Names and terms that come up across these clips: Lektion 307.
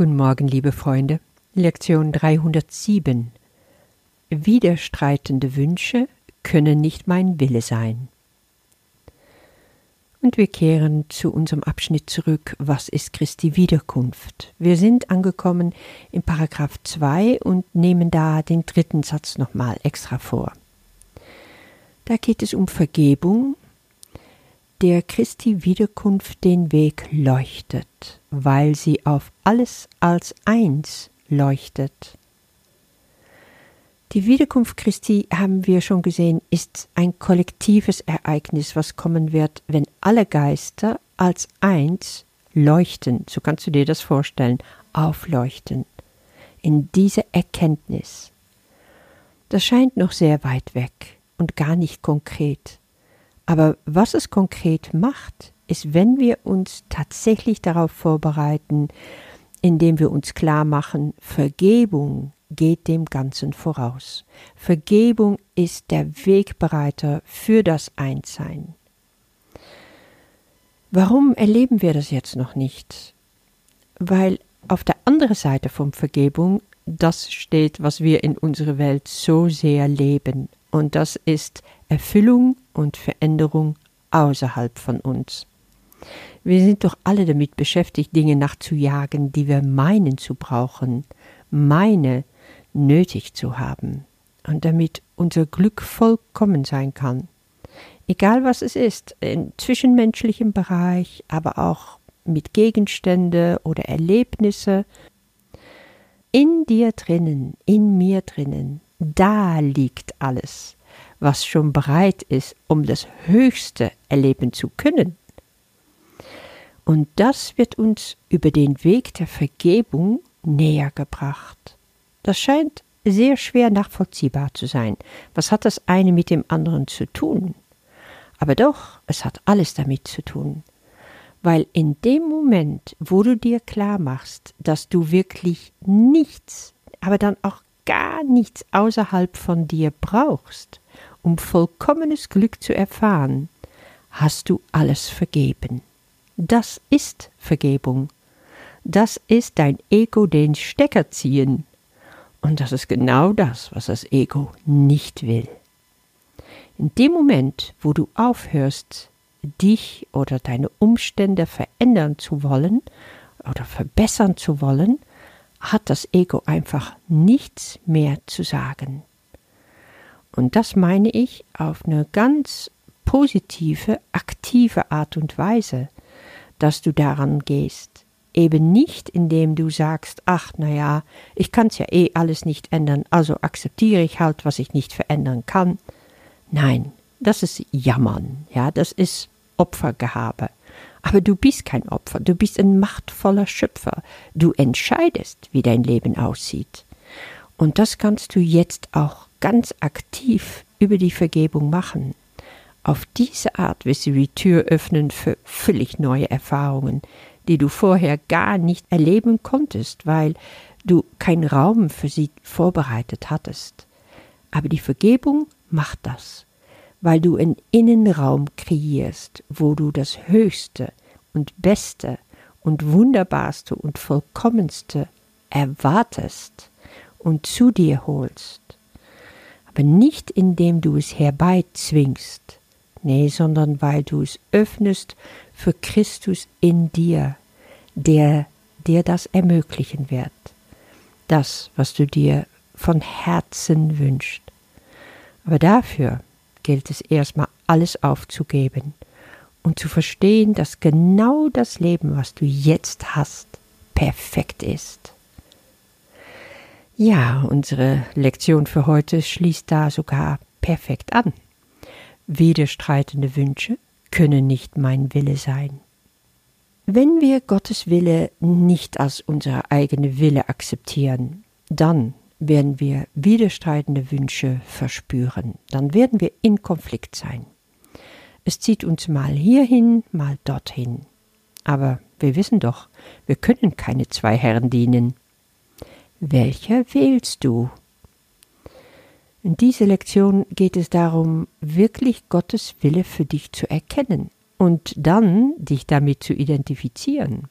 Guten Morgen, liebe Freunde. Lektion 307. Widerstreitende Wünsche können nicht mein Wille sein. Und wir kehren zu unserem Abschnitt zurück, was ist Christi Wiederkunft? Wir sind angekommen in Paragraph 2 und nehmen da den dritten Satz nochmal extra vor. Da geht es um Vergebung, der Christi Wiederkunft den Weg leuchtet, weil sie auf alles als eins leuchtet. Die Wiederkunft Christi, haben wir schon gesehen, ist ein kollektives Ereignis, was kommen wird, wenn alle Geister als eins leuchten. So kannst du dir das vorstellen, aufleuchten. In dieser Erkenntnis. Das scheint noch sehr weit weg und gar nicht konkret. Aber was es konkret macht, ist, wenn wir uns tatsächlich darauf vorbereiten, indem wir uns klar machen, Vergebung geht dem Ganzen voraus. Vergebung ist der Wegbereiter für das Einssein. Warum erleben wir das jetzt noch nicht? Weil auf der anderen Seite von Vergebung das steht, was wir in unserer Welt so sehr leben. Und das ist Erfüllung und Veränderung außerhalb von uns. Wir sind doch alle damit beschäftigt, Dinge nachzujagen, die wir meinen zu brauchen, nötig zu haben und damit unser Glück vollkommen sein kann. Egal was es ist, im zwischenmenschlichen Bereich, aber auch mit Gegenständen oder Erlebnissen. In dir drinnen, in mir drinnen, da liegt alles, was schon bereit ist, um das Höchste erleben zu können. Und das wird uns über den Weg der Vergebung näher gebracht. Das scheint sehr schwer nachvollziehbar zu sein. Was hat das eine mit dem anderen zu tun? Aber doch, es hat alles damit zu tun. Weil in dem Moment, wo du dir klar machst, dass du wirklich nichts, aber dann auch gar nichts außerhalb von dir brauchst, um vollkommenes Glück zu erfahren, hast du alles vergeben. Das ist Vergebung. Das ist dein Ego den Stecker ziehen. Und das ist genau das, was das Ego nicht will. In dem Moment, wo du aufhörst, dich oder deine Umstände verändern zu wollen oder verbessern zu wollen, hat das Ego einfach nichts mehr zu sagen. Und das meine ich auf eine ganz positive, aktive Art und Weise, dass du daran gehst. Eben nicht, indem du sagst, ach, naja, ich kann's ja eh alles nicht ändern, also akzeptiere ich halt, was ich nicht verändern kann. Nein, das ist Jammern, ja, das ist Opfergehabe. Aber du bist kein Opfer, du bist ein machtvoller Schöpfer. Du entscheidest, wie dein Leben aussieht. Und das kannst du jetzt auch ganz aktiv über die Vergebung machen. Auf diese Art wirst du die Tür öffnen für völlig neue Erfahrungen, die du vorher gar nicht erleben konntest, weil du keinen Raum für sie vorbereitet hattest. Aber die Vergebung macht das, weil du einen Innenraum kreierst, wo du das Höchste und Beste und Wunderbarste und Vollkommenste erwartest und zu dir holst. Aber nicht, indem du es herbeizwingst, nee, sondern weil du es öffnest für Christus in dir, der dir das ermöglichen wird. Das, was du dir von Herzen wünschst. Aber dafür gilt es erstmal alles aufzugeben und zu verstehen, dass genau das Leben, was du jetzt hast, perfekt ist. Ja, unsere Lektion für heute schließt da sogar perfekt an. Widerstreitende Wünsche können nicht mein Wille sein. Wenn wir Gottes Wille nicht als unsere eigene Wille akzeptieren, dann werden wir widerstreitende Wünsche verspüren. Dann werden wir in Konflikt sein. Es zieht uns mal hierhin, mal dorthin. Aber wir wissen doch, wir können keine zwei Herren dienen. Welcher wählst du? In dieser Lektion geht es darum, wirklich Gottes Wille für dich zu erkennen und dann dich damit zu identifizieren.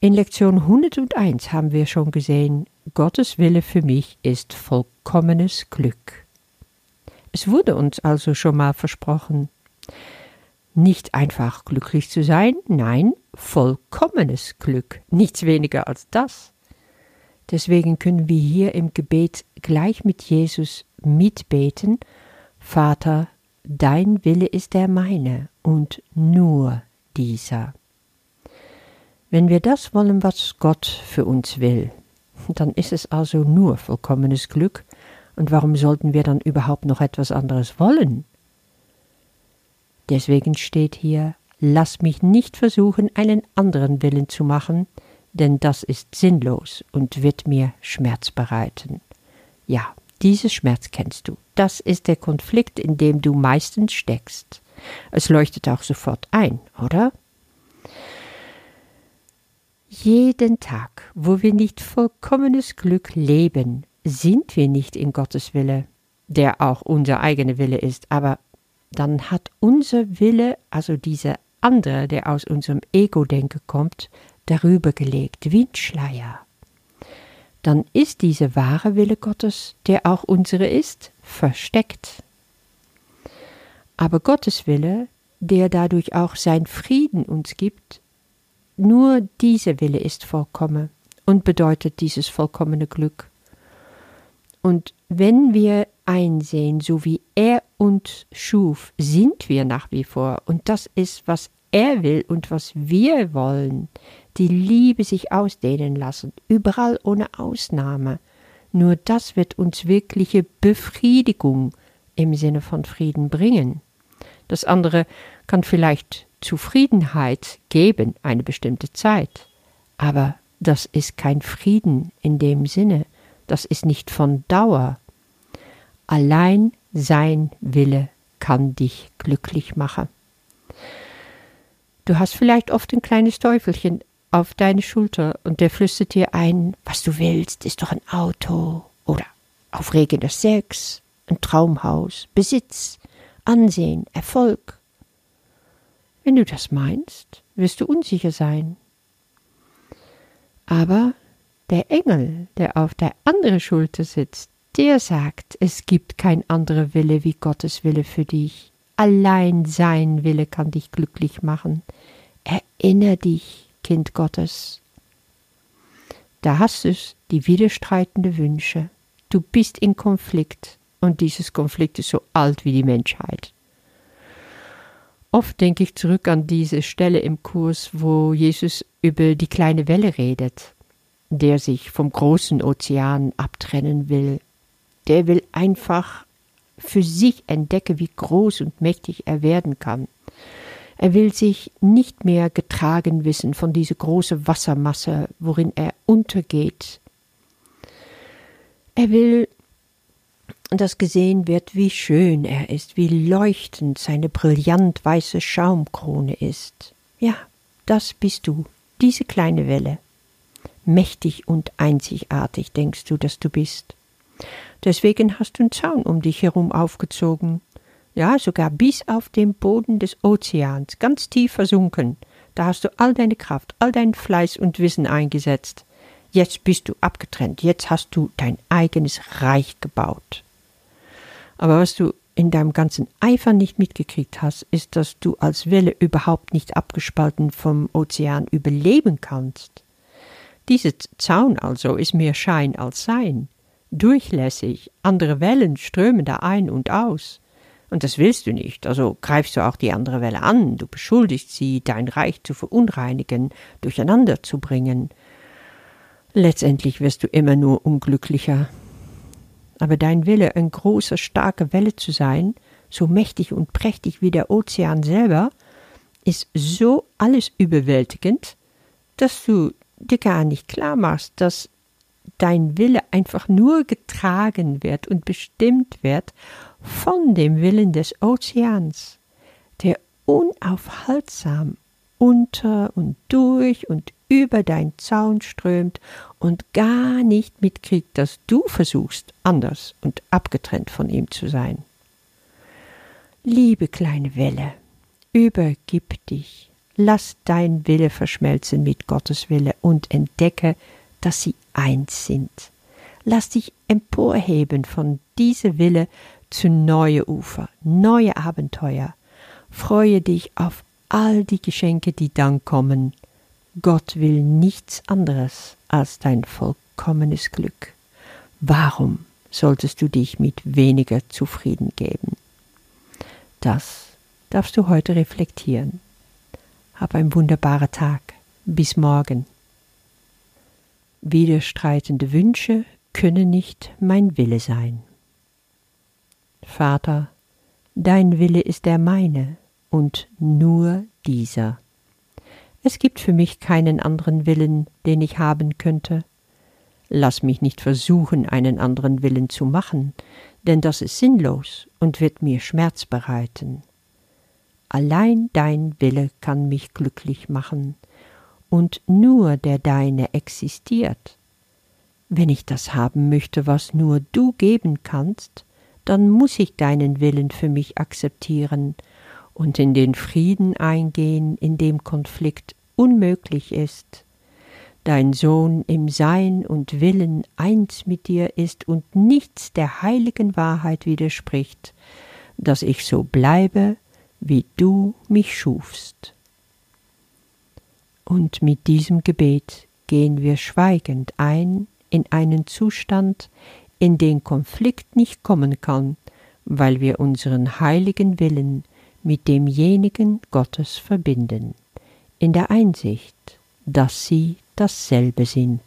In Lektion 101 haben wir schon gesehen, Gottes Wille für mich ist vollkommenes Glück. Es wurde uns also schon mal versprochen, nicht einfach glücklich zu sein, nein, vollkommenes Glück, nichts weniger als das. Deswegen können wir hier im Gebet gleich mit Jesus mitbeten: Vater, dein Wille ist der meine und nur dieser. Wenn wir das wollen, was Gott für uns will, dann ist es also nur vollkommenes Glück. Und warum sollten wir dann überhaupt noch etwas anderes wollen? Deswegen steht hier: Lass mich nicht versuchen, einen anderen Willen zu machen, denn das ist sinnlos und wird mir Schmerz bereiten. Ja, diesen Schmerz kennst du. Das ist der Konflikt, in dem du meistens steckst. Es leuchtet auch sofort ein, oder? Jeden Tag, wo wir nicht vollkommenes Glück leben, sind wir nicht in Gottes Wille, der auch unser eigener Wille ist. Aber dann hat unser Wille, also dieser andere, der aus unserem Ego-Denken kommt, darüber gelegt, wie ein Schleier. Dann ist dieser wahre Wille Gottes, der auch unsere ist, versteckt. Aber Gottes Wille, der dadurch auch seinen Frieden uns gibt, nur dieser Wille ist vollkommen und bedeutet dieses vollkommene Glück. Und wenn wir einsehen, so wie er uns schuf, sind wir nach wie vor. Und das ist, was er will und was wir wollen. Die Liebe sich ausdehnen lassen, überall ohne Ausnahme. Nur das wird uns wirkliche Befriedigung im Sinne von Frieden bringen. Das andere kann vielleicht Zufriedenheit geben, eine bestimmte Zeit. Aber das ist kein Frieden in dem Sinne. Das ist nicht von Dauer. Allein sein Wille kann dich glücklich machen. Du hast vielleicht oft ein kleines Teufelchen auf deine Schulter und der flüstert dir ein: Was du willst, ist doch ein Auto oder aufregender Sex, ein Traumhaus, Besitz, Ansehen, Erfolg. Wenn du das meinst, wirst du unsicher sein. Aber der Engel, der auf der anderen Schulter sitzt, der sagt, es gibt kein anderer Wille wie Gottes Wille für dich. Allein sein Wille kann dich glücklich machen. Erinnere dich, Kind Gottes. Da hast du die widerstreitenden Wünsche. Du bist in Konflikt und dieses Konflikt ist so alt wie die Menschheit. Oft denke ich zurück an diese Stelle im Kurs, wo Jesus über die kleine Welle redet, der sich vom großen Ozean abtrennen will. Der will einfach für sich entdecken, wie groß und mächtig er werden kann. Er will sich nicht mehr getragen wissen von dieser großen Wassermasse, worin er untergeht. Er will, dass gesehen wird, wie schön er ist, wie leuchtend seine brillant weiße Schaumkrone ist. Ja, das bist du, diese kleine Welle. Mächtig und einzigartig denkst du, dass du bist. Deswegen hast du einen Zaun um dich herum aufgezogen. Ja, sogar bis auf den Boden des Ozeans, ganz tief versunken. Da hast du all deine Kraft, all dein Fleiß und Wissen eingesetzt. Jetzt bist du abgetrennt, jetzt hast du dein eigenes Reich gebaut. Aber was du in deinem ganzen Eifer nicht mitgekriegt hast, ist, dass du als Welle überhaupt nicht abgespalten vom Ozean überleben kannst. Dieser Zaun also ist mehr Schein als Sein. Durchlässig, andere Wellen strömen da ein und aus. Und das willst du nicht, also greifst du auch die andere Welle an, du beschuldigst sie, dein Reich zu verunreinigen, durcheinander zu bringen. Letztendlich wirst du immer nur unglücklicher. Aber dein Wille, eine große, starke Welle zu sein, so mächtig und prächtig wie der Ozean selber, ist so alles überwältigend, dass du dir gar nicht klar machst, dass dein Wille einfach nur getragen wird und bestimmt wird von dem Willen des Ozeans, der unaufhaltsam unter und durch und über deinen Zaun strömt und gar nicht mitkriegt, dass du versuchst, anders und abgetrennt von ihm zu sein. Liebe kleine Welle, übergib dich, Lass dein Wille verschmelzen mit Gottes Wille und entdecke, dass sie eins sind. Lass dich emporheben von diesem Wille zu neue Ufer, neue Abenteuer. Freue dich auf all die Geschenke, die dann kommen. Gott will nichts anderes als dein vollkommenes Glück. Warum solltest du dich mit weniger zufrieden geben? Das darfst du heute reflektieren. Hab einen wunderbaren Tag. Bis morgen. Widerstreitende Wünsche können nicht mein Wille sein. Vater, dein Wille ist der meine und nur dieser. Es gibt für mich keinen anderen Willen, den ich haben könnte. Lass mich nicht versuchen, einen anderen Willen zu machen, denn das ist sinnlos und wird mir Schmerz bereiten. Allein dein Wille kann mich glücklich machen und nur der deine existiert. Wenn ich das haben möchte, was nur du geben kannst, dann muss ich deinen Willen für mich akzeptieren und in den Frieden eingehen, in dem Konflikt unmöglich ist. Dein Sohn im Sein und Willen eins mit dir ist und nichts der heiligen Wahrheit widerspricht, dass ich so bleibe, wie du mich schufst. Und mit diesem Gebet gehen wir schweigend ein in einen Zustand, in den Konflikt nicht kommen kann, weil wir unseren heiligen Willen mit demjenigen Gottes verbinden, in der Einsicht, dass sie dasselbe sind.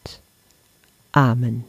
Amen.